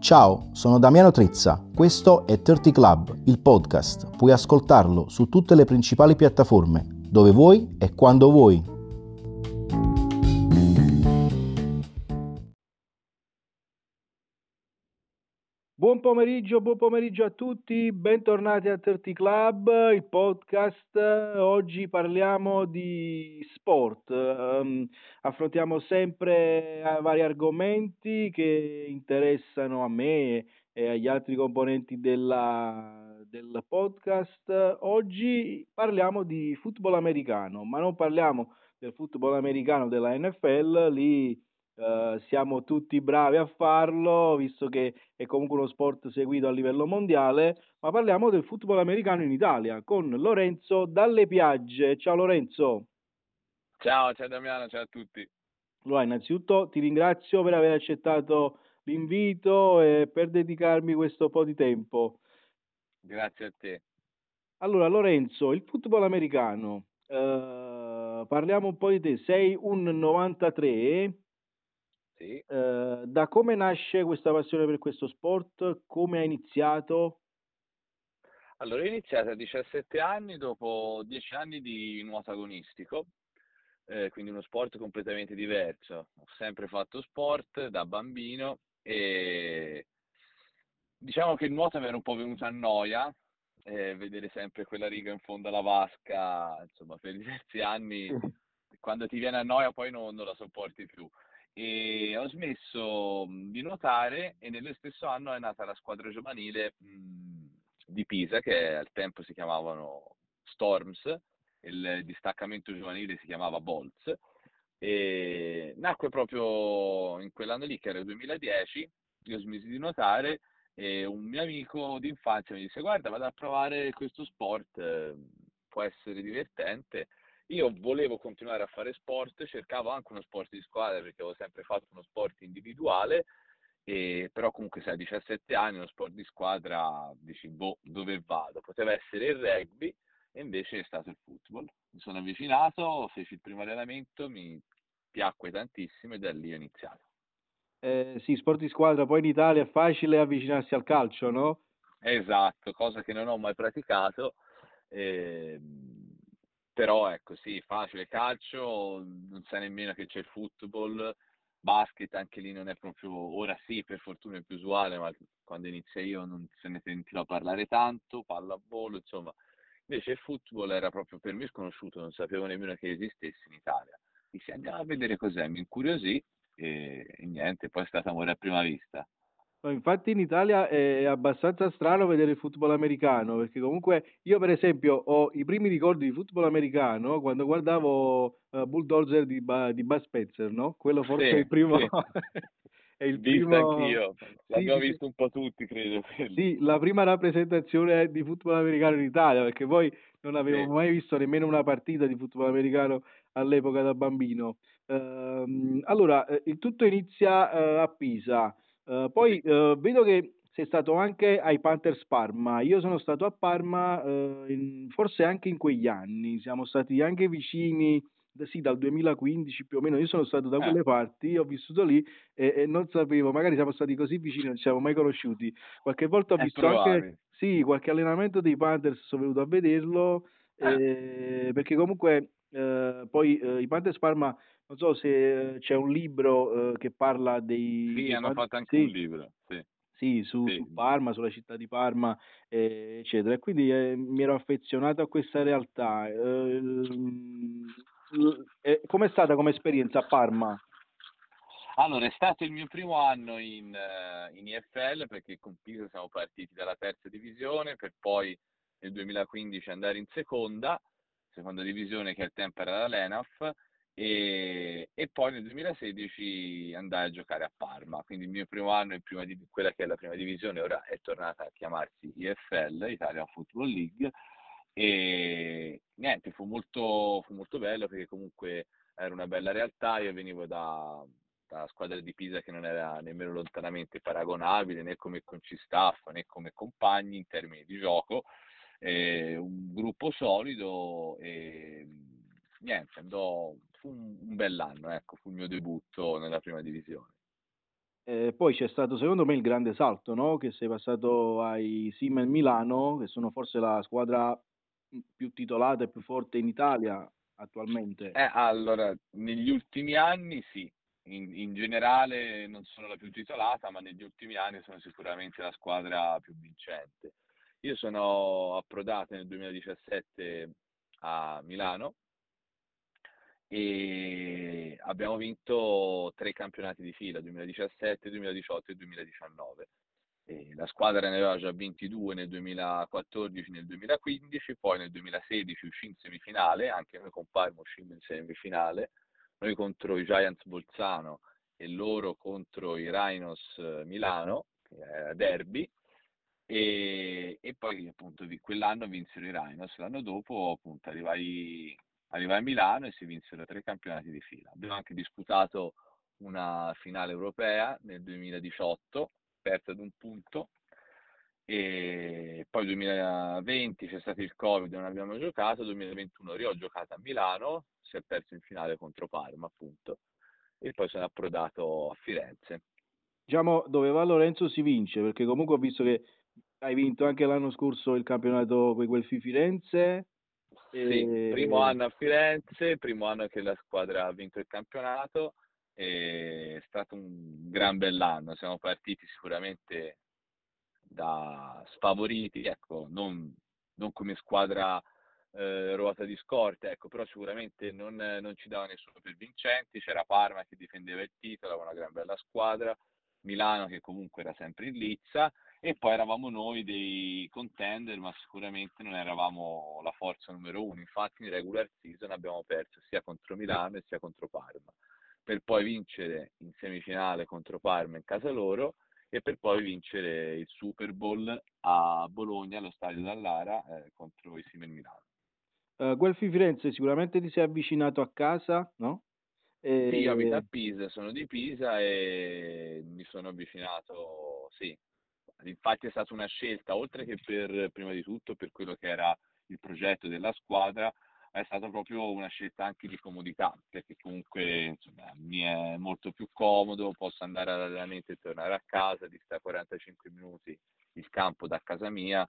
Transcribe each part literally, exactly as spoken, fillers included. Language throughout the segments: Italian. Ciao, sono Damiano Trezza, questo è Thirty Club, il podcast. Puoi ascoltarlo su tutte le principali piattaforme, dove vuoi e quando vuoi. Buon pomeriggio, buon pomeriggio a tutti, bentornati a Thirty Club, il podcast. Oggi parliamo di sport, um, affrontiamo sempre vari argomenti che interessano a me e agli altri componenti della, del podcast. Oggi parliamo di football americano, ma non parliamo del football americano della N F L, lì Uh, siamo tutti bravi a farlo, visto che è comunque uno sport seguito a livello mondiale, ma parliamo del football americano in Italia con Lorenzo Dalle Piagge. Ciao Lorenzo. Ciao, ciao Damiano, ciao a tutti. Allora, innanzitutto ti ringrazio per aver accettato l'invito e per dedicarmi questo po' di tempo. Grazie a te. Allora Lorenzo, il football americano, uh, parliamo un po' di te, sei un novantatré. Sì. Uh, da come nasce questa passione per questo sport? Come ha iniziato? Allora, ho iniziato a diciassette anni dopo dieci anni di nuoto agonistico, eh, quindi uno sport completamente diverso. Ho sempre fatto sport da bambino e diciamo che il nuoto mi era un po' venuto a noia, eh, vedere sempre quella riga in fondo alla vasca, insomma, per diversi anni quando ti viene a noia poi non, non la sopporti più. E ho smesso di nuotare e nello stesso anno è nata la squadra giovanile mh, di Pisa, che al tempo si chiamavano Storms, il distaccamento giovanile si chiamava Bolts, e nacque proprio in quell'anno lì, che era il duemiladieci. Io smisi di nuotare e un mio amico d'infanzia mi disse: guarda, vado a provare questo sport, può essere divertente. Io volevo continuare a fare sport, cercavo anche uno sport di squadra perché avevo sempre fatto uno sport individuale, e però comunque se a diciassette anni uno sport di squadra dici boh, dove vado? Poteva essere il rugby e invece è stato il football. Mi sono avvicinato, feci il primo allenamento, mi piacque tantissimo e da lì ho iniziato. Eh, sì, sport di squadra, poi in Italia è facile avvicinarsi al calcio, no? Esatto, cosa che non ho mai praticato. Eh, Però ecco sì, facile calcio, non sa nemmeno che c'è il football, basket anche lì non è proprio, ora sì per fortuna è più usuale, ma quando inizia io non se ne sentiva parlare tanto, pallavolo, insomma. Invece il football era proprio per me sconosciuto, non sapevo nemmeno che esistesse in Italia. Dissi andiamo a vedere cos'è, mi incuriosì e, e niente, poi è stato amore a prima vista. Infatti in Italia è abbastanza strano vedere il football americano, perché comunque io per esempio ho i primi ricordi di football americano quando guardavo uh, Bulldozer di, ba- di Bud Spencer, no? Quello forse sì, è il primo... Sì. È il visto primo... anch'io, l'abbiamo sì, visto un po' tutti credo. Sì, la prima rappresentazione di football americano in Italia, perché poi non avevo sì. mai visto nemmeno una partita di football americano all'epoca da bambino. Uh, allora, il tutto inizia uh, a Pisa. Uh, poi uh, vedo che sei stato anche ai Panthers Parma. Io sono stato a Parma uh, in, forse anche in quegli anni, siamo stati anche vicini, sì, dal duemilaquindici più o meno. Io sono stato da quelle parti, ho vissuto lì e, e non sapevo, magari siamo stati così vicini, non ci siamo mai conosciuti. Qualche volta ho visto anche sì, qualche allenamento dei Panthers, sono venuto a vederlo eh. Eh, perché comunque eh, poi eh, i Panthers Parma, non so se c'è un libro uh, che parla dei... Sì, hanno fatto anche sì. un libro, sì. Sì, su, sì, su Parma, sulla città di Parma, eh, eccetera. E quindi eh, mi ero affezionato a questa realtà. Eh, eh, com'è stata come esperienza a Parma? Allora, è stato il mio primo anno in, in E F L, perché con Pisa siamo partiti dalla terza divisione, per poi nel duemilaquindici andare in seconda, seconda divisione che al tempo era la L E N A F, E, e poi nel duemilasedici andai a giocare a Parma, quindi il mio primo anno in prima, quella che è la prima divisione, ora è tornata a chiamarsi E F L, Italian Football League, e niente, fu molto, fu molto bello perché comunque era una bella realtà. Io venivo da, da squadra di Pisa che non era nemmeno lontanamente paragonabile né come concistaff né come compagni in termini di gioco, e un gruppo solido e niente, andò... Fu un bell'anno, ecco, fu il mio debutto nella prima divisione. Eh, poi c'è stato secondo me il grande salto, no? Che sei passato ai Seamen Milano, che sono forse la squadra più titolata e più forte in Italia attualmente. Eh, allora, negli ultimi anni sì, in, in generale non sono la più titolata, ma negli ultimi anni sono sicuramente la squadra più vincente. Io sono approdato nel duemiladiciassette a Milano e abbiamo vinto tre campionati di fila, duemiladiciassette, duemiladiciotto e duemiladiciannove. E la squadra ne aveva già ventidue nel duemilaquattordici, nel duemilaquindici, poi nel duemilasedici uscì in semifinale, anche noi con Parma uscimmo in semifinale, noi contro i Giants Bolzano e loro contro i Rhinos Milano, che era derby, e, e poi appunto quell'anno vinsero i Rhinos, l'anno dopo appunto arrivai, arrivai a Milano e si vinsero tre campionati di fila. Abbiamo anche disputato una finale europea nel duemiladiciotto, persa ad un punto, e poi duemilaventi c'è stato il Covid, non abbiamo giocato, duemilaventuno io ho giocato a Milano, si è perso in finale contro Parma appunto, e poi sono approdato a Firenze. Diciamo, dove va Lorenzo si vince, perché comunque ho visto che hai vinto anche l'anno scorso il campionato con i Guelfi Firenze. E... Sì, primo anno a Firenze, primo anno che la squadra ha vinto il campionato. È stato un gran bell'anno, siamo partiti sicuramente da sfavoriti, ecco, non, non come squadra eh, ruota di scorta, ecco, però sicuramente non, non ci dava nessuno per vincenti, c'era Parma che difendeva il titolo, aveva una gran bella squadra, Milano che comunque era sempre in lizza, e poi eravamo noi dei contender, ma sicuramente non eravamo la forza numero uno, infatti in regular season abbiamo perso sia contro Milano e sia contro Parma, per poi vincere in semifinale contro Parma in casa loro e per poi vincere il Super Bowl a Bologna allo stadio Dallara eh, contro i Seamen Milano. Uh, Guelfi Firenze sicuramente ti sei avvicinato a casa, no? E... Sì, io abito a Pisa, sono di Pisa e mi sono avvicinato, sì. Infatti è stata una scelta, oltre che per, prima di tutto, per quello che era il progetto della squadra, è stata proprio una scelta anche di comodità, perché comunque insomma, mi è molto più comodo, posso andare all'allenamento e tornare a casa, dista quarantacinque minuti il campo da casa mia,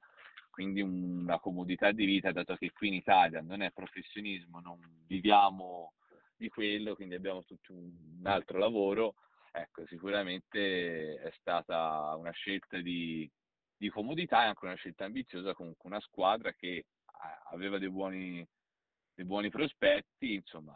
quindi una comodità di vita, dato che qui in Italia non è professionismo, non viviamo di quello, quindi abbiamo tutto un altro lavoro, ecco, sicuramente è stata una scelta di, di comodità e anche una scelta ambiziosa, comunque una squadra che aveva dei buoni dei buoni prospetti, insomma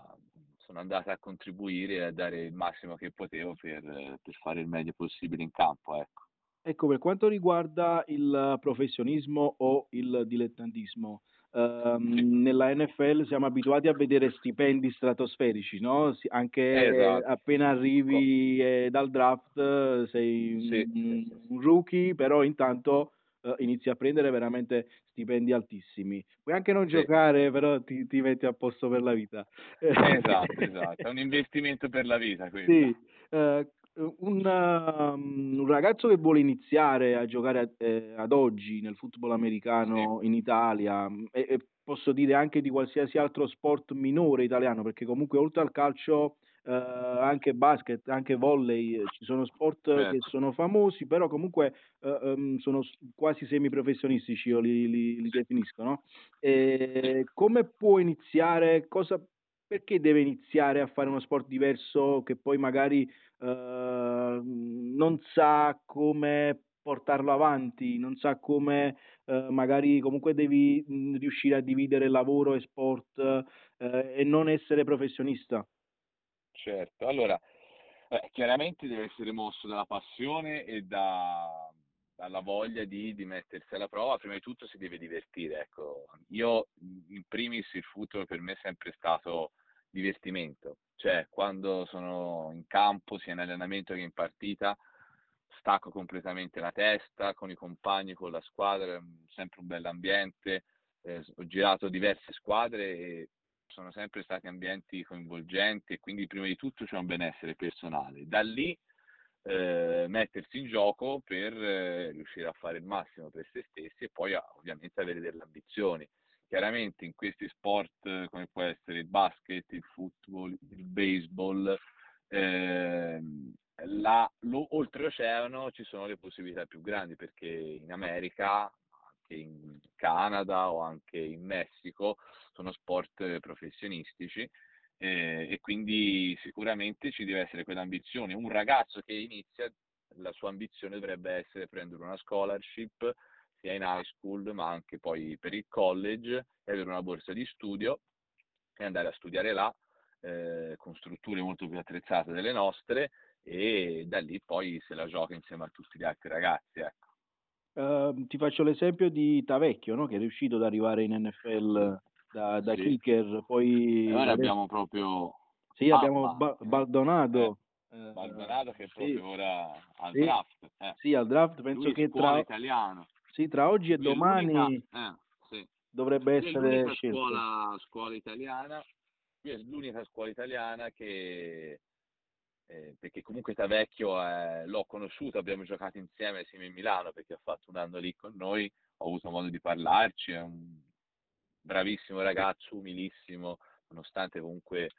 sono andata a contribuire e a dare il massimo che potevo per, per fare il meglio possibile in campo, ecco. Ecco, per quanto riguarda il professionismo o il dilettantismo, ehm, sì. Nella N F L siamo abituati a vedere stipendi stratosferici, no? Anche esatto. Appena arrivi eh, dal draft sei sì, un, sì, sì. un rookie, però intanto inizi a prendere veramente stipendi altissimi. Puoi anche non sì. giocare, però ti, ti metti a posto per la vita. Esatto, esatto. È un investimento per la vita. Sì. Uh, un, uh, un ragazzo che vuole iniziare a giocare ad, eh, ad oggi nel football americano sì. in Italia, e, e posso dire anche di qualsiasi altro sport minore italiano, perché comunque oltre al calcio... Uh, anche basket, anche volley, ci sono sport certo. che sono famosi, però comunque uh, um, sono quasi semiprofessionistici, io li, li, li definisco, no? E come può iniziare, cosa, perché deve iniziare a fare uno sport diverso che poi magari uh, non sa come portarlo avanti, non sa come eh, magari comunque devi mh, riuscire a dividere lavoro e sport eh, e non essere professionista? Certo, allora eh, chiaramente deve essere mosso dalla passione e da, dalla voglia di, di mettersi alla prova, prima di tutto si deve divertire, ecco, io in primis il football per me è sempre stato divertimento, cioè quando sono in campo sia in allenamento che in partita stacco completamente la testa con i compagni, con la squadra, è sempre un bell'ambiente, eh, ho girato diverse squadre e sono sempre stati ambienti coinvolgenti e quindi prima di tutto c'è un benessere personale. Da lì eh, mettersi in gioco per eh, riuscire a fare il massimo per se stessi e poi ah, ovviamente avere delle ambizioni. Chiaramente in questi sport come può essere il basket, il football, il baseball, eh, la, lo, c'erano, ci sono le possibilità più grandi, perché in America, anche in Canada o anche in Messico sono sport professionistici, eh, e quindi sicuramente ci deve essere quell'ambizione. Un ragazzo che inizia, la sua ambizione dovrebbe essere prendere una scholarship sia in high school ma anche poi per il college, e avere una borsa di studio e andare a studiare là, eh, con strutture molto più attrezzate delle nostre, e da lì poi se la gioca insieme a tutti gli altri ragazzi. Ecco. Uh, ti faccio l'esempio di Tavecchio, no? Che è riuscito ad arriare in N F L da, da sì. kicker, poi... E noi abbiamo proprio... Sì, Palma. Abbiamo ba- Baldonado. Eh, Baldonado che è proprio sì. ora al sì. draft. Eh. Sì, al draft penso lui che tra... italiano. Sì, tra oggi e lui domani eh, sì. dovrebbe lui essere scelto. Scuola, scuola italiana, lui è l'unica scuola italiana che... Eh, perché comunque Tavecchio eh, l'ho conosciuto, abbiamo giocato insieme a Seamen Milano perché ha fatto un anno lì con noi, ho avuto modo di parlarci, è un bravissimo ragazzo, umilissimo, nonostante comunque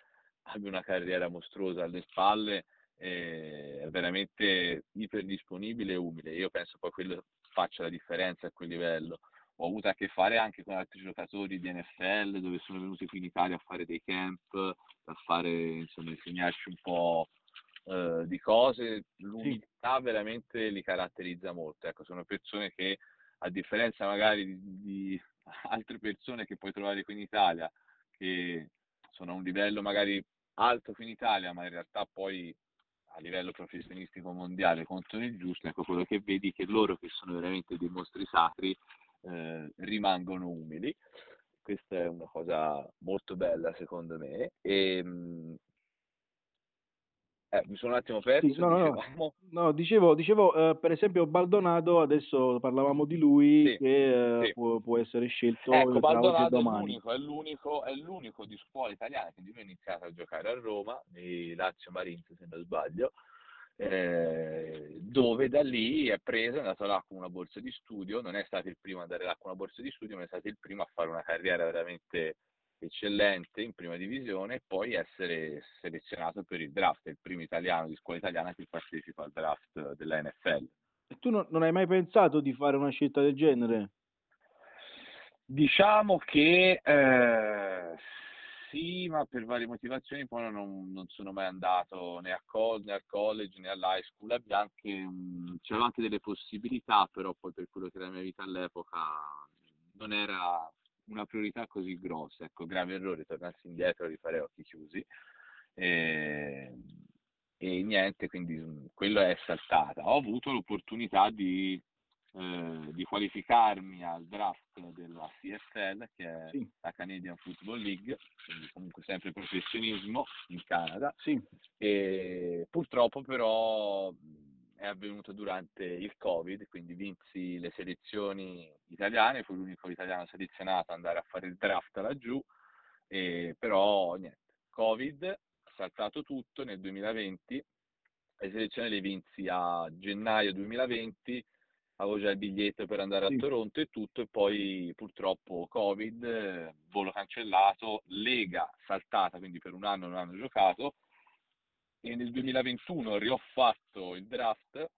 abbia una carriera mostruosa alle spalle, eh, è veramente iperdisponibile e umile. Io penso poi quello faccia la differenza a quel livello. Ho avuto a che fare anche con altri giocatori di N F L dove sono venuti qui in Italia a fare dei camp, a fare, insomma, insegnarci un po' di cose. L'umiltà sì. veramente li caratterizza molto, ecco, sono persone che, a differenza magari di, di altre persone che puoi trovare qui in Italia, che sono a un livello magari alto qui in Italia ma in realtà poi a livello professionistico mondiale contano il giusto, ecco, quello che vedi che loro, che sono veramente dei mostri sacri, eh, rimangono umili. Questa è una cosa molto bella secondo me. E Eh, mi sono un attimo perso. Sì, no, no, no, dicevo, dicevo eh, per esempio Baldonado, adesso parlavamo di lui, sì, che eh, sì. può, può essere scelto. Ecco, Baldonado domani. È, l'unico, è, l'unico, è l'unico di scuola italiana, quindi lui ha iniziato a giocare a Roma, nei Lazio Marini se non sbaglio, eh, dove da lì è preso, è andato là con una borsa di studio, non è stato il primo ad andare là con una borsa di studio, ma è stato il primo a fare una carriera veramente eccellente in prima divisione e poi essere selezionato per il draft. È il primo italiano di scuola italiana che partecipa al draft della N F L. E tu non, non hai mai pensato di fare una scelta del genere? Diciamo che eh, sì, ma per varie motivazioni poi non, non sono mai andato né, a co- né al college né all'high school. Abbiamo anche, c'erano anche delle possibilità, però poi per quello che era la mia vita all'epoca non era una priorità così grossa, ecco, grave errore, tornassi indietro li farei occhi chiusi, e, e niente, quindi quello è saltata. Ho avuto l'opportunità di, eh, di qualificarmi al draft della C F L, che è sì. la Canadian Football League, quindi comunque sempre professionismo in Canada, sì. e purtroppo però è avvenuto durante il Covid, quindi vinsi le selezioni italiane, fu l'unico italiano selezionato ad andare a fare il draft laggiù, e però niente, Covid ha saltato tutto nel duemilaventi, le selezioni le vinsi a gennaio duemilaventi, avevo già il biglietto per andare sì. a Toronto e tutto, e poi purtroppo Covid, volo cancellato, Lega saltata, quindi per un anno non hanno giocato. E nel duemilaventuno ho fatto il draft,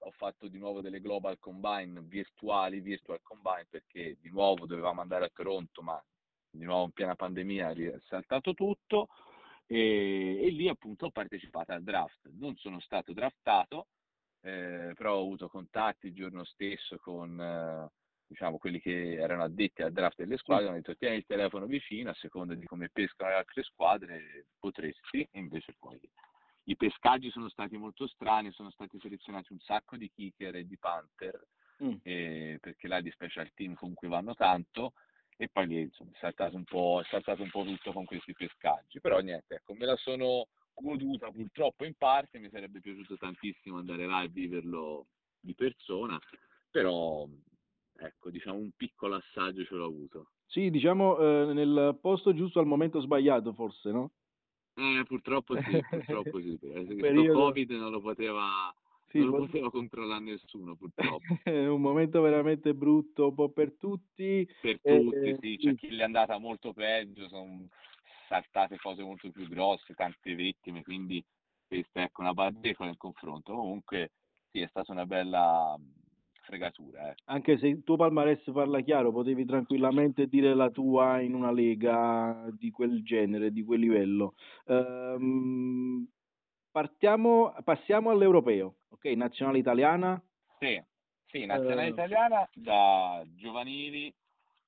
ho fatto di nuovo delle global combine virtuali, virtual combine, perché di nuovo dovevamo andare a Toronto, ma di nuovo in piena pandemia è saltato tutto, e, e lì appunto ho partecipato al draft. Non sono stato draftato, eh, però ho avuto contatti il giorno stesso con eh, diciamo quelli che erano addetti al draft delle squadre, hanno detto tieni il telefono vicino, a seconda di come pescano le altre squadre potresti, e invece poi i pescaggi sono stati molto strani, sono stati selezionati un sacco di kicker e di punter, mm. eh, perché là di special team comunque vanno tanto, e poi lì insomma, è, saltato un po', è saltato un po' tutto con questi pescaggi, però niente, ecco, me la sono goduta purtroppo in parte, mi sarebbe piaciuto tantissimo andare là e viverlo di persona, però ecco, diciamo un piccolo assaggio ce l'ho avuto. Sì, diciamo eh, nel posto giusto al momento sbagliato forse, no? Eh, purtroppo sì, purtroppo sì. Questo periodo... Covid non lo poteva, sì, non lo poteva controllare nessuno, purtroppo. È un momento veramente brutto un po' per tutti. Per tutti, eh, sì, c'è sì. chi l'è andata molto peggio, sono saltate cose molto più grosse, tante vittime, quindi questa è ecco, una barriera nel confronto. Comunque sì, è stata una bella fregatura. Eh. Anche se il tuo palmarès parla chiaro, potevi tranquillamente dire la tua in una lega di quel genere, di quel livello. Ehm, partiamo, passiamo all'europeo, ok? Nazionale italiana? Sì, sì, nazionale eh... italiana da giovanili.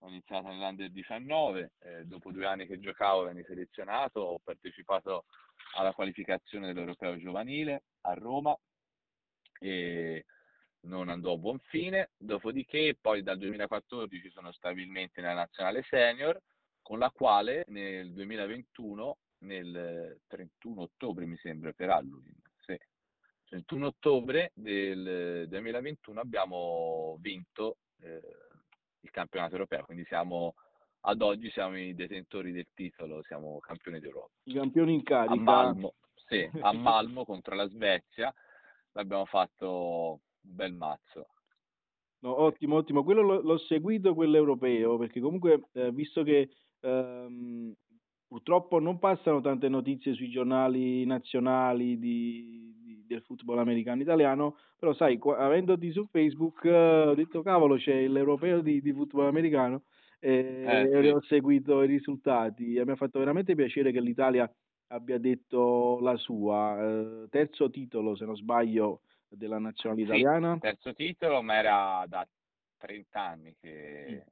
Ho iniziato nell'Under diciannove, eh, dopo due anni che giocavo venne selezionato, ho partecipato alla qualificazione dell'Europeo Giovanile a Roma e non andò a buon fine, dopodiché poi dal duemilaquattordici sono stabilmente nella Nazionale Senior, con la quale nel duemilaventuno, nel trentuno ottobre mi sembra per Halloween, sì, trentuno ottobre del duemilaventuno abbiamo vinto eh, il campionato europeo, quindi siamo ad oggi siamo i detentori del titolo, siamo campioni d'Europa. I campioni in carica. A Malmo, sì, a Malmo contro la Svezia, l'abbiamo fatto un bel mazzo. No, ottimo, ottimo. Quello lo, l'ho seguito, quello europeo, perché comunque eh, visto che ehm, purtroppo non passano tante notizie sui giornali nazionali di del football americano italiano, però sai, qu- avendoti su Facebook eh, ho detto cavolo c'è l'europeo di, di football americano e, eh, sì. e ho seguito i risultati e mi ha fatto veramente piacere che l'Italia abbia detto la sua, eh, terzo titolo se non sbaglio della nazionale italiana. Sì, terzo titolo, ma era da trenta anni che, sì.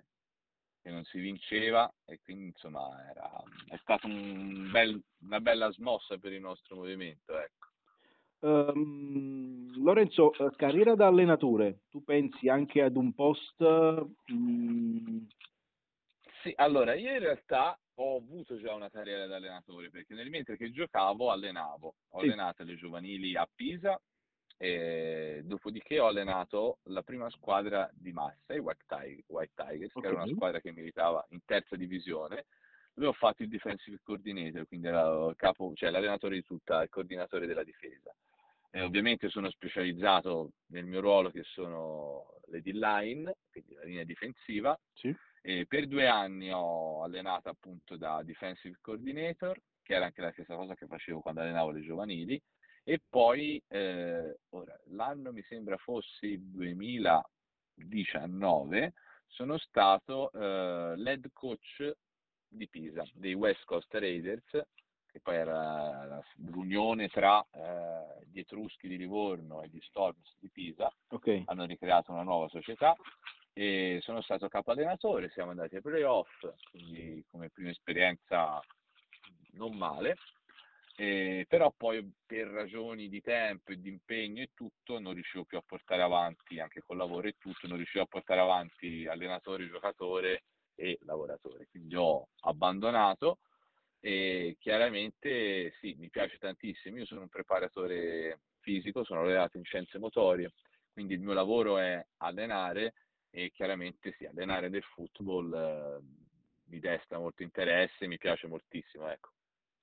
che non si vinceva e quindi insomma era, è stata un bel, una bella smossa per il nostro movimento, ecco. Um, Lorenzo, carriera da allenatore, tu pensi anche ad un post? Um... Sì, allora io in realtà ho avuto già una carriera da allenatore perché nel mentre che giocavo allenavo, ho sì. allenato le giovanili a Pisa e dopodiché ho allenato la prima squadra di massa, i White Tigers, White Tigers okay. che era una squadra che militava in terza divisione. Dove ho fatto il defensive coordinator, quindi era capo, cioè l'allenatore di tutta, il coordinatore della difesa. E ovviamente sono specializzato nel mio ruolo che sono le D-line, quindi la linea difensiva. Sì. E per due anni ho allenato appunto da defensive coordinator, che era anche la stessa cosa che facevo quando allenavo le giovanili. E poi, eh, ora, l'anno mi sembra fosse il duemiladiciannove, sono stato eh, head coach di Pisa, dei West Coast Raiders, che poi era l'unione tra eh, gli Etruschi di Livorno e gli Storms di Pisa, okay. hanno ricreato una nuova società e sono stato capo allenatore, siamo andati ai playoff, quindi come prima esperienza non male, e, però poi per ragioni di tempo e di impegno e tutto non riuscivo più a portare avanti, anche col lavoro e tutto, non riuscivo a portare avanti allenatore, giocatore e lavoratore, quindi ho abbandonato e chiaramente sì, mi piace tantissimo, io sono un preparatore fisico, sono laureato in scienze motorie, quindi il mio lavoro è allenare e chiaramente sì, allenare del football eh, mi desta molto interesse, mi piace moltissimo, ecco.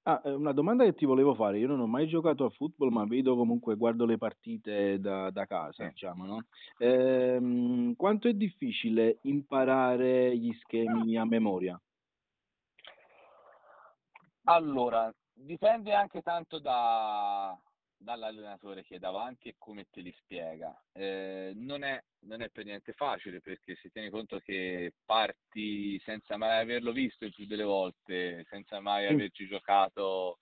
Ah, una domanda che ti volevo fare, io non ho mai giocato a football ma vedo comunque, guardo le partite da, da casa, eh. diciamo, no? Ehm, quanto è difficile imparare gli schemi a memoria? Allora, dipende anche tanto da, dall'allenatore che è davanti e come te li spiega, eh, non è, non è per niente facile perché si tiene conto che parti senza mai averlo visto il più delle volte, senza mai averci giocato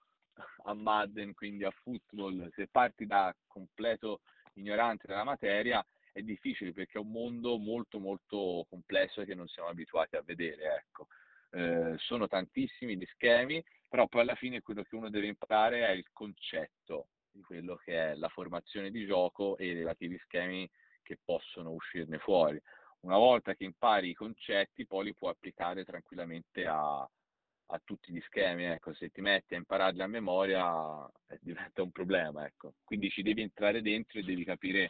a Madden, quindi a football, se parti da completo ignorante della materia è difficile perché è un mondo molto molto complesso che non siamo abituati a vedere, ecco. Eh, sono tantissimi gli schemi, però poi alla fine quello che uno deve imparare è il concetto di quello che è la formazione di gioco e i relativi schemi che possono uscirne fuori. Una volta che impari i concetti poi li puoi applicare tranquillamente a, a tutti gli schemi, ecco. Se ti metti a impararli a memoria eh, diventa un problema, ecco. Quindi ci devi entrare dentro e devi capire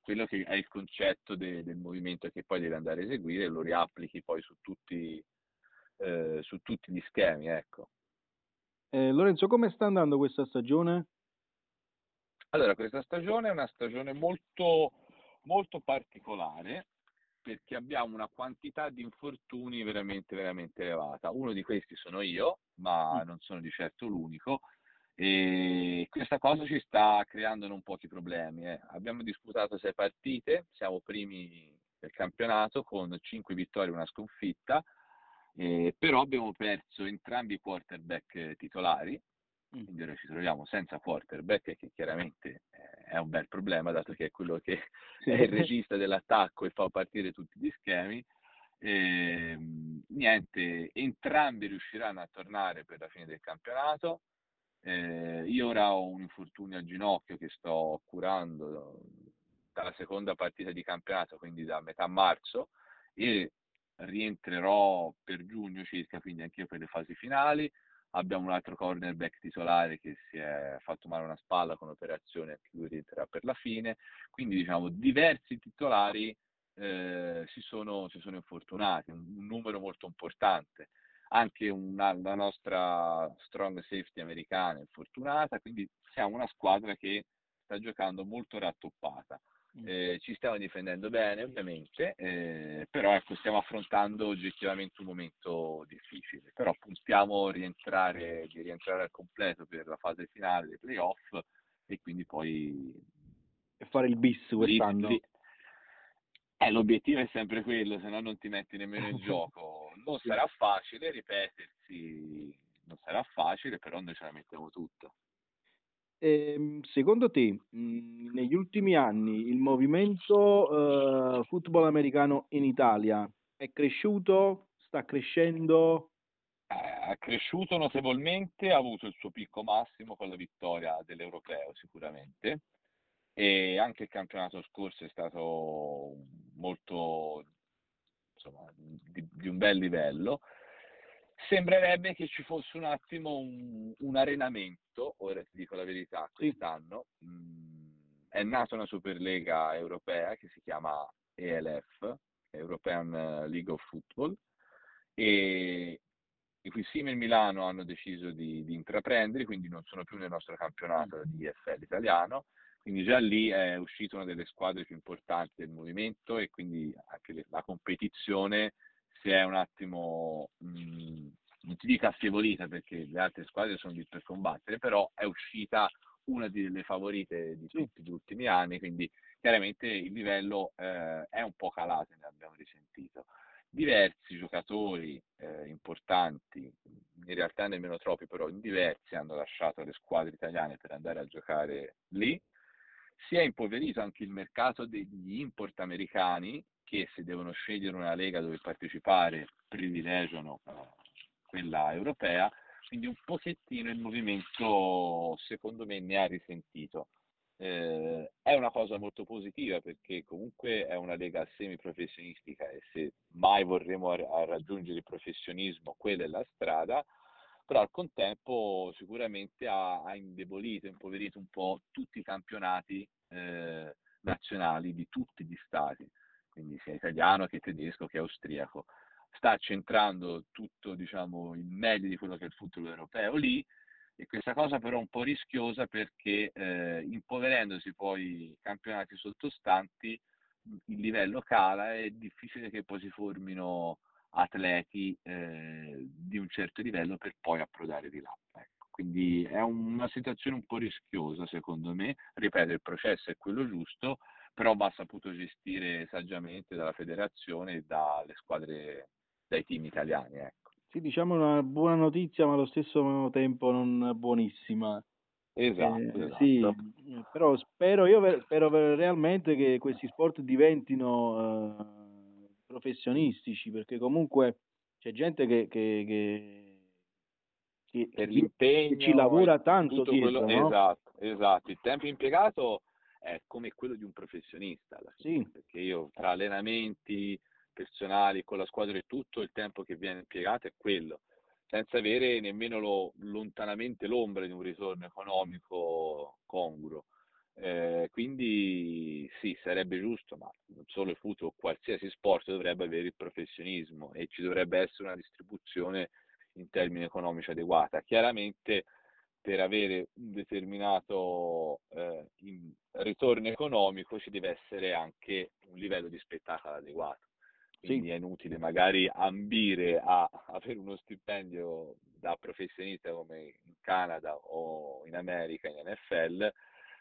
quello che è il concetto de, del movimento che poi devi andare a eseguire e lo riapplichi poi su tutti, eh, su tutti gli schemi, ecco. eh, Lorenzo, come sta andando questa stagione? Allora, questa stagione è una stagione molto molto particolare perché abbiamo una quantità di infortuni veramente veramente elevata. Uno di questi sono io, ma non sono di certo l'unico, e questa cosa ci sta creando non pochi problemi. Eh. Abbiamo disputato sei partite, siamo primi del campionato con cinque vittorie e una sconfitta, eh, però abbiamo perso entrambi i quarterback titolari, quindi ora ci troviamo senza quarterback, che chiaramente è un bel problema, dato che è quello che è il regista dell'attacco e fa partire tutti gli schemi. E, niente, entrambi riusciranno a tornare per la fine del campionato. Eh, io ora ho un infortunio al ginocchio che sto curando dalla seconda partita di campionato, quindi da metà marzo, e rientrerò per giugno circa, quindi anche io per le fasi finali. Abbiamo un altro cornerback titolare che si è fatto male una spalla con operazione, anche lui rientrerà per la fine, quindi diciamo diversi titolari eh, si sono, si sono infortunati, un, un numero molto importante. Anche una, la nostra strong safety americana è infortunata, quindi siamo una squadra che sta giocando molto rattoppata. Eh, ci stiamo difendendo bene ovviamente, eh, però ecco, stiamo affrontando oggettivamente un momento difficile, però puntiamo a rientrare, di rientrare al completo per la fase finale dei playoff e quindi poi e fare il bis quest'anno. Lì, lì... Eh, l'obiettivo è sempre quello, se no non ti metti nemmeno in gioco. Non sarà facile ripetersi, non sarà facile, però noi ce la mettiamo tutta. Secondo te, negli ultimi anni il movimento eh, football americano in Italia è cresciuto? Sta crescendo? Eh, ha cresciuto notevolmente, ha avuto il suo picco massimo con la vittoria dell'Europeo sicuramente, e anche il campionato scorso è stato molto, insomma, di, di un bel livello. Sembrerebbe che ci fosse un attimo un, un arenamento, ora ti dico la verità, quest'anno mh, è nata una Superlega europea che si chiama E L F, European League of Football, e i cui Seamen Milano hanno deciso di, di intraprendere, quindi non sono più nel nostro campionato di E F L italiano, quindi già lì è uscita una delle squadre più importanti del movimento e quindi anche la competizione è un attimo, mh, non ti dico affievolita perché le altre squadre sono lì per combattere, però è uscita una delle favorite di tutti gli ultimi anni, quindi chiaramente il livello eh, è un po' calato, ne abbiamo risentito. Diversi giocatori eh, importanti, in realtà nemmeno troppi, però diversi hanno lasciato le squadre italiane per andare a giocare lì. Si è impoverito anche il mercato degli import americani, che se devono scegliere una lega dove partecipare privilegiano quella europea, quindi un pochettino il movimento secondo me ne ha risentito. Eh, è una cosa molto positiva perché comunque è una lega semiprofessionistica e se mai vorremmo a raggiungere il professionismo quella è la strada, però al contempo sicuramente ha, ha indebolito, impoverito un po' tutti i campionati eh, nazionali di tutti gli stati, quindi sia italiano che tedesco che austriaco. Sta centrando tutto, diciamo, il meglio di quello che è il football europeo lì, e questa cosa però è un po' rischiosa perché eh, impoverendosi poi i campionati sottostanti il livello cala e è difficile che poi si formino atleti eh, di un certo livello per poi approdare di là. Ecco. Quindi è una situazione un po' rischiosa secondo me, ripeto il processo è quello giusto, però va saputo gestire saggiamente dalla federazione e dalle squadre, dai team italiani. Ecco. Sì, diciamo una buona notizia, ma allo stesso tempo non buonissima. Esatto, eh, esatto. Sì, però spero, io spero realmente che questi sport diventino eh, professionistici, perché comunque c'è gente che, che, che, che, per l'impegno, che ci lavora tanto tutto dietro, quello, no? Esatto, esatto, il tempo impiegato è come quello di un professionista alla fine, sì. Perché io tra allenamenti personali con la squadra e tutto il tempo che viene impiegato è quello, senza avere nemmeno lo, lontanamente l'ombra di un ritorno economico congruo, eh, quindi sì, sarebbe giusto, ma non solo il football, qualsiasi sport dovrebbe avere il professionismo e ci dovrebbe essere una distribuzione in termini economici adeguata. Chiaramente per avere un determinato eh, in ritorno economico ci deve essere anche un livello di spettacolo adeguato. quindi sì, è inutile magari ambire a avere uno stipendio da professionista come in Canada o in America, in N F L,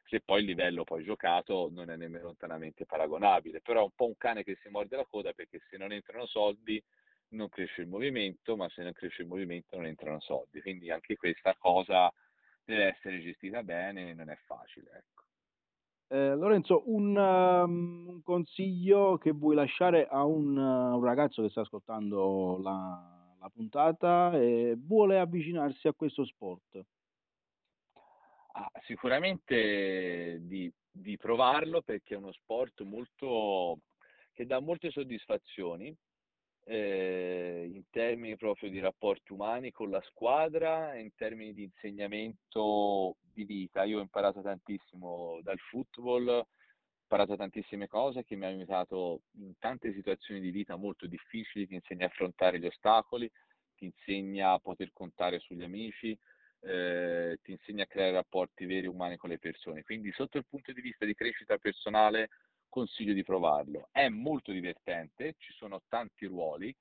se poi il livello poi giocato non è nemmeno lontanamente paragonabile. Però è un po' un cane che si morde la coda, perché se non entrano soldi non cresce il movimento, ma se non cresce il movimento non entrano soldi, quindi anche questa cosa deve essere gestita bene, non è facile, ecco. Eh, Lorenzo, un, um, un consiglio che vuoi lasciare a un, uh, un ragazzo che sta ascoltando la, la puntata e vuole avvicinarsi a questo sport? Ah, sicuramente di, di provarlo, perché è uno sport molto, che dà molte soddisfazioni eh, in termini proprio di rapporti umani con la squadra, in termini di insegnamento di vita. Io ho imparato tantissimo dal football, ho imparato tantissime cose che mi hanno aiutato in tante situazioni di vita molto difficili. Ti insegna a affrontare gli ostacoli, ti insegna a poter contare sugli amici, eh, ti insegna a creare rapporti veri umani con le persone. Quindi sotto il punto di vista di crescita personale consiglio di provarlo. È molto divertente, ci sono tanti ruoli,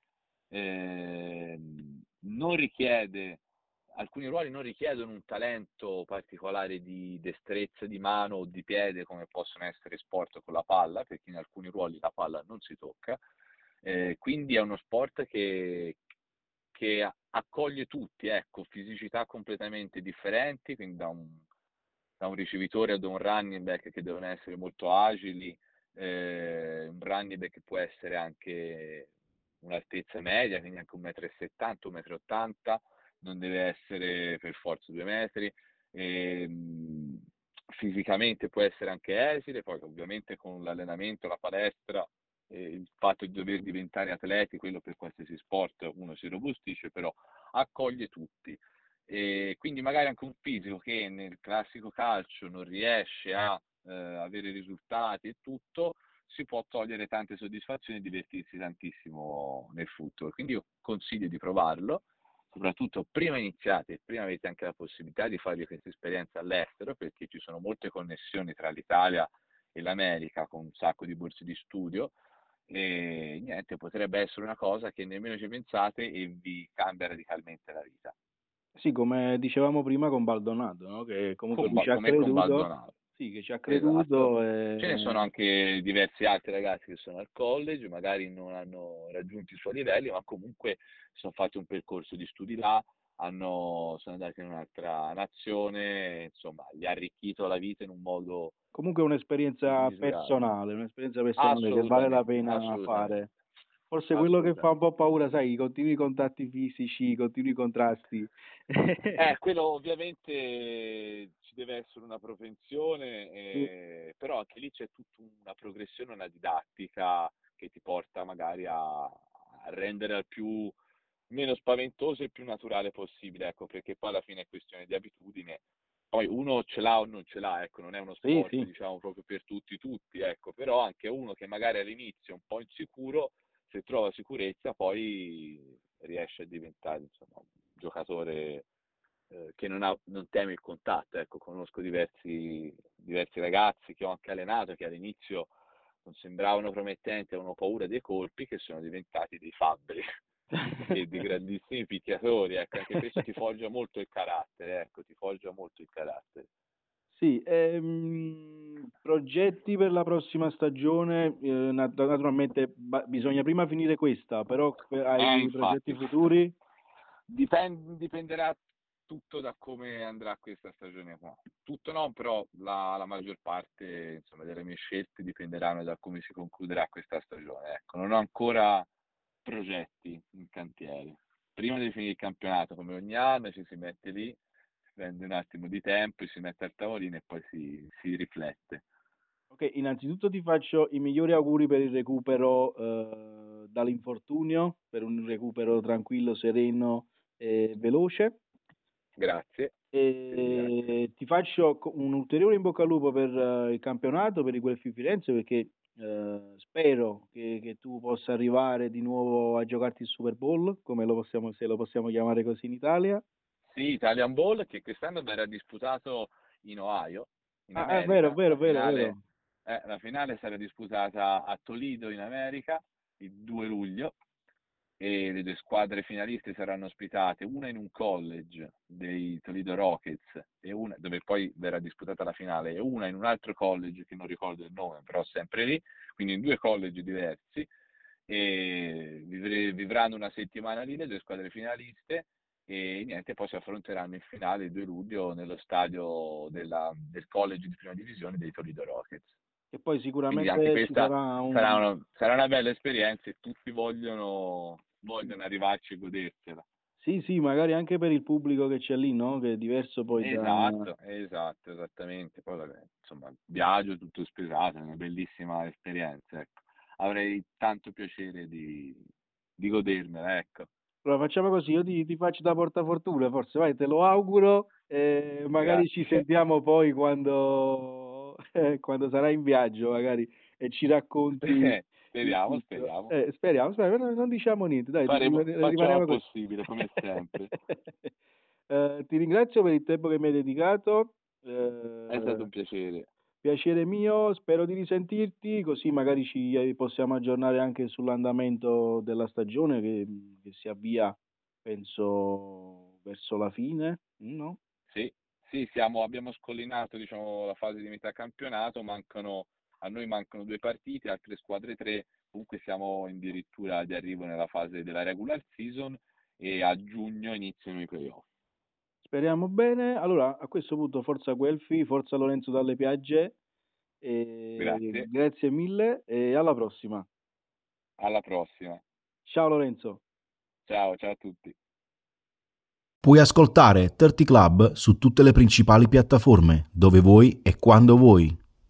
eh, non richiede alcuni ruoli non richiedono un talento particolare di destrezza di mano o di piede, come possono essere sport con la palla, perché in alcuni ruoli la palla non si tocca, eh, quindi è uno sport che, che accoglie tutti, ecco, fisicità completamente differenti, quindi da un, da un ricevitore ad un running back che devono essere molto agili, eh, un running back che può essere anche un'altezza media, quindi anche un metro e settanta, un metro e ottanta, non deve essere per forza due metri, e, fisicamente può essere anche esile. Poi ovviamente con l'allenamento, la palestra, eh, il fatto di dover diventare atleti, quello per qualsiasi sport uno si robustisce, però accoglie tutti, e quindi magari anche un fisico che nel classico calcio non riesce a eh, avere risultati e tutto, si può togliere tante soddisfazioni e divertirsi tantissimo nel football. Quindi io consiglio di provarlo, soprattutto prima iniziate, prima avete anche la possibilità di farvi questa esperienza all'estero, perché ci sono molte connessioni tra l'Italia e l'America con un sacco di borse di studio, e niente, potrebbe essere una cosa che nemmeno ci pensate e vi cambia radicalmente la vita. Sì, come dicevamo prima con Baldonado, no? Che comunque con, ci ha creduto, sì, che ci ha creduto. Esatto. E... ce ne sono anche diversi altri ragazzi che sono al college, magari non hanno raggiunto i suoi livelli, ma comunque sono fatti un percorso di studi là, hanno, sono andati in un'altra nazione, insomma, gli ha arricchito la vita in un modo... Comunque è un'esperienza personale, un'esperienza personale che vale la pena fare. Forse quello che fa un po' paura, sai, i continui contatti fisici, i continui contrasti. Eh, quello ovviamente ci deve essere una propensione, eh, sì. Però anche lì c'è tutta una progressione, una didattica che ti porta magari a, a rendere al più meno spaventoso e più naturale possibile, ecco, perché poi alla fine è questione di abitudine. Poi uno ce l'ha o non ce l'ha, ecco, non è uno sport, sì, sì, diciamo, proprio per tutti tutti, ecco, però anche uno che magari all'inizio è un po' insicuro, se trova sicurezza poi riesce a diventare, insomma, un giocatore eh, che non, ha, non teme il contatto. Ecco, conosco diversi, diversi ragazzi che ho anche allenato, che all'inizio non sembravano promettenti, avevano paura dei colpi, che sono diventati dei fabbri e dei grandissimi picchiatori. Ecco, anche questo ti forgia molto il carattere, ecco, ti forgia molto il carattere. Sì, ehm, progetti per la prossima stagione, eh, naturalmente ba- bisogna prima finire questa, però hai eh, progetti futuri? Dipend- dipenderà tutto da come andrà questa stagione qua. Tutto no, però la, la maggior parte, insomma, delle mie scelte dipenderanno da come si concluderà questa stagione. Ecco, non ho ancora progetti in cantiere. Prima di finire il campionato, come ogni anno, ci si mette lì, prende un attimo di tempo, si mette al tavolino e poi si, si riflette. Ok, innanzitutto ti faccio i migliori auguri per il recupero eh, dall'infortunio, per un recupero tranquillo, sereno e veloce. Grazie. E grazie. Ti faccio un ulteriore in bocca al lupo per uh, il campionato, per i Guelfi Firenze, perché uh, spero che, che tu possa arrivare di nuovo a giocarti il Super Bowl, come lo possiamo, se lo possiamo chiamare così in Italia. Sì, Italian Bowl, che quest'anno verrà disputato in Ohio. In ah, è vero, vero, vero. La finale, vero. Eh, la finale sarà disputata a Toledo in America, il due luglio e le due squadre finaliste saranno ospitate, una in un college dei Toledo Rockets e una, dove poi verrà disputata la finale, e una in un altro college che non ricordo il nome, però sempre lì, quindi in due college diversi, e vivranno una settimana lì le due squadre finaliste e niente, poi si affronteranno in finale il due luglio nello stadio della, del college di prima divisione dei Toledo Rockets. E poi sicuramente ci sarà, un... sarà, una, sarà una bella esperienza e tutti vogliono, vogliono arrivarci e godersela. Sì, sì, magari anche per il pubblico che c'è lì, no? Che è diverso poi esatto, da... esatto, esattamente. Poi vabbè, insomma, viaggio tutto spesato, è una bellissima esperienza, ecco. Avrei tanto piacere di, di godermela, ecco. Allora facciamo così, io ti, ti faccio da portafortuna, forse, vai, te lo auguro, eh, magari Grazie. Ci sentiamo poi quando, eh, quando sarai in viaggio, magari, e ci racconti. Eh, speriamo, speriamo. Eh, speriamo, speriamo, non diciamo niente, dai. Faremo, rimane, rimane possibile, come sempre. eh, ti ringrazio per il tempo che mi hai dedicato. Eh, È stato un piacere. Piacere mio, spero di risentirti, così magari ci possiamo aggiornare anche sull'andamento della stagione che, che si avvia, penso, verso la fine, no? Sì, sì siamo, abbiamo scollinato diciamo, la fase di metà campionato, mancano, a noi mancano due partite, altre squadre tre, comunque siamo addirittura di arrivo nella fase della regular season e a giugno iniziano i playoff. Speriamo bene. Allora, a questo punto forza Guelfi, forza Lorenzo Dalle Piagge. E grazie. Grazie mille e alla prossima. Alla prossima. Ciao Lorenzo. Ciao, ciao a tutti. Puoi ascoltare Thirty Club su tutte le principali piattaforme, dove vuoi e quando vuoi.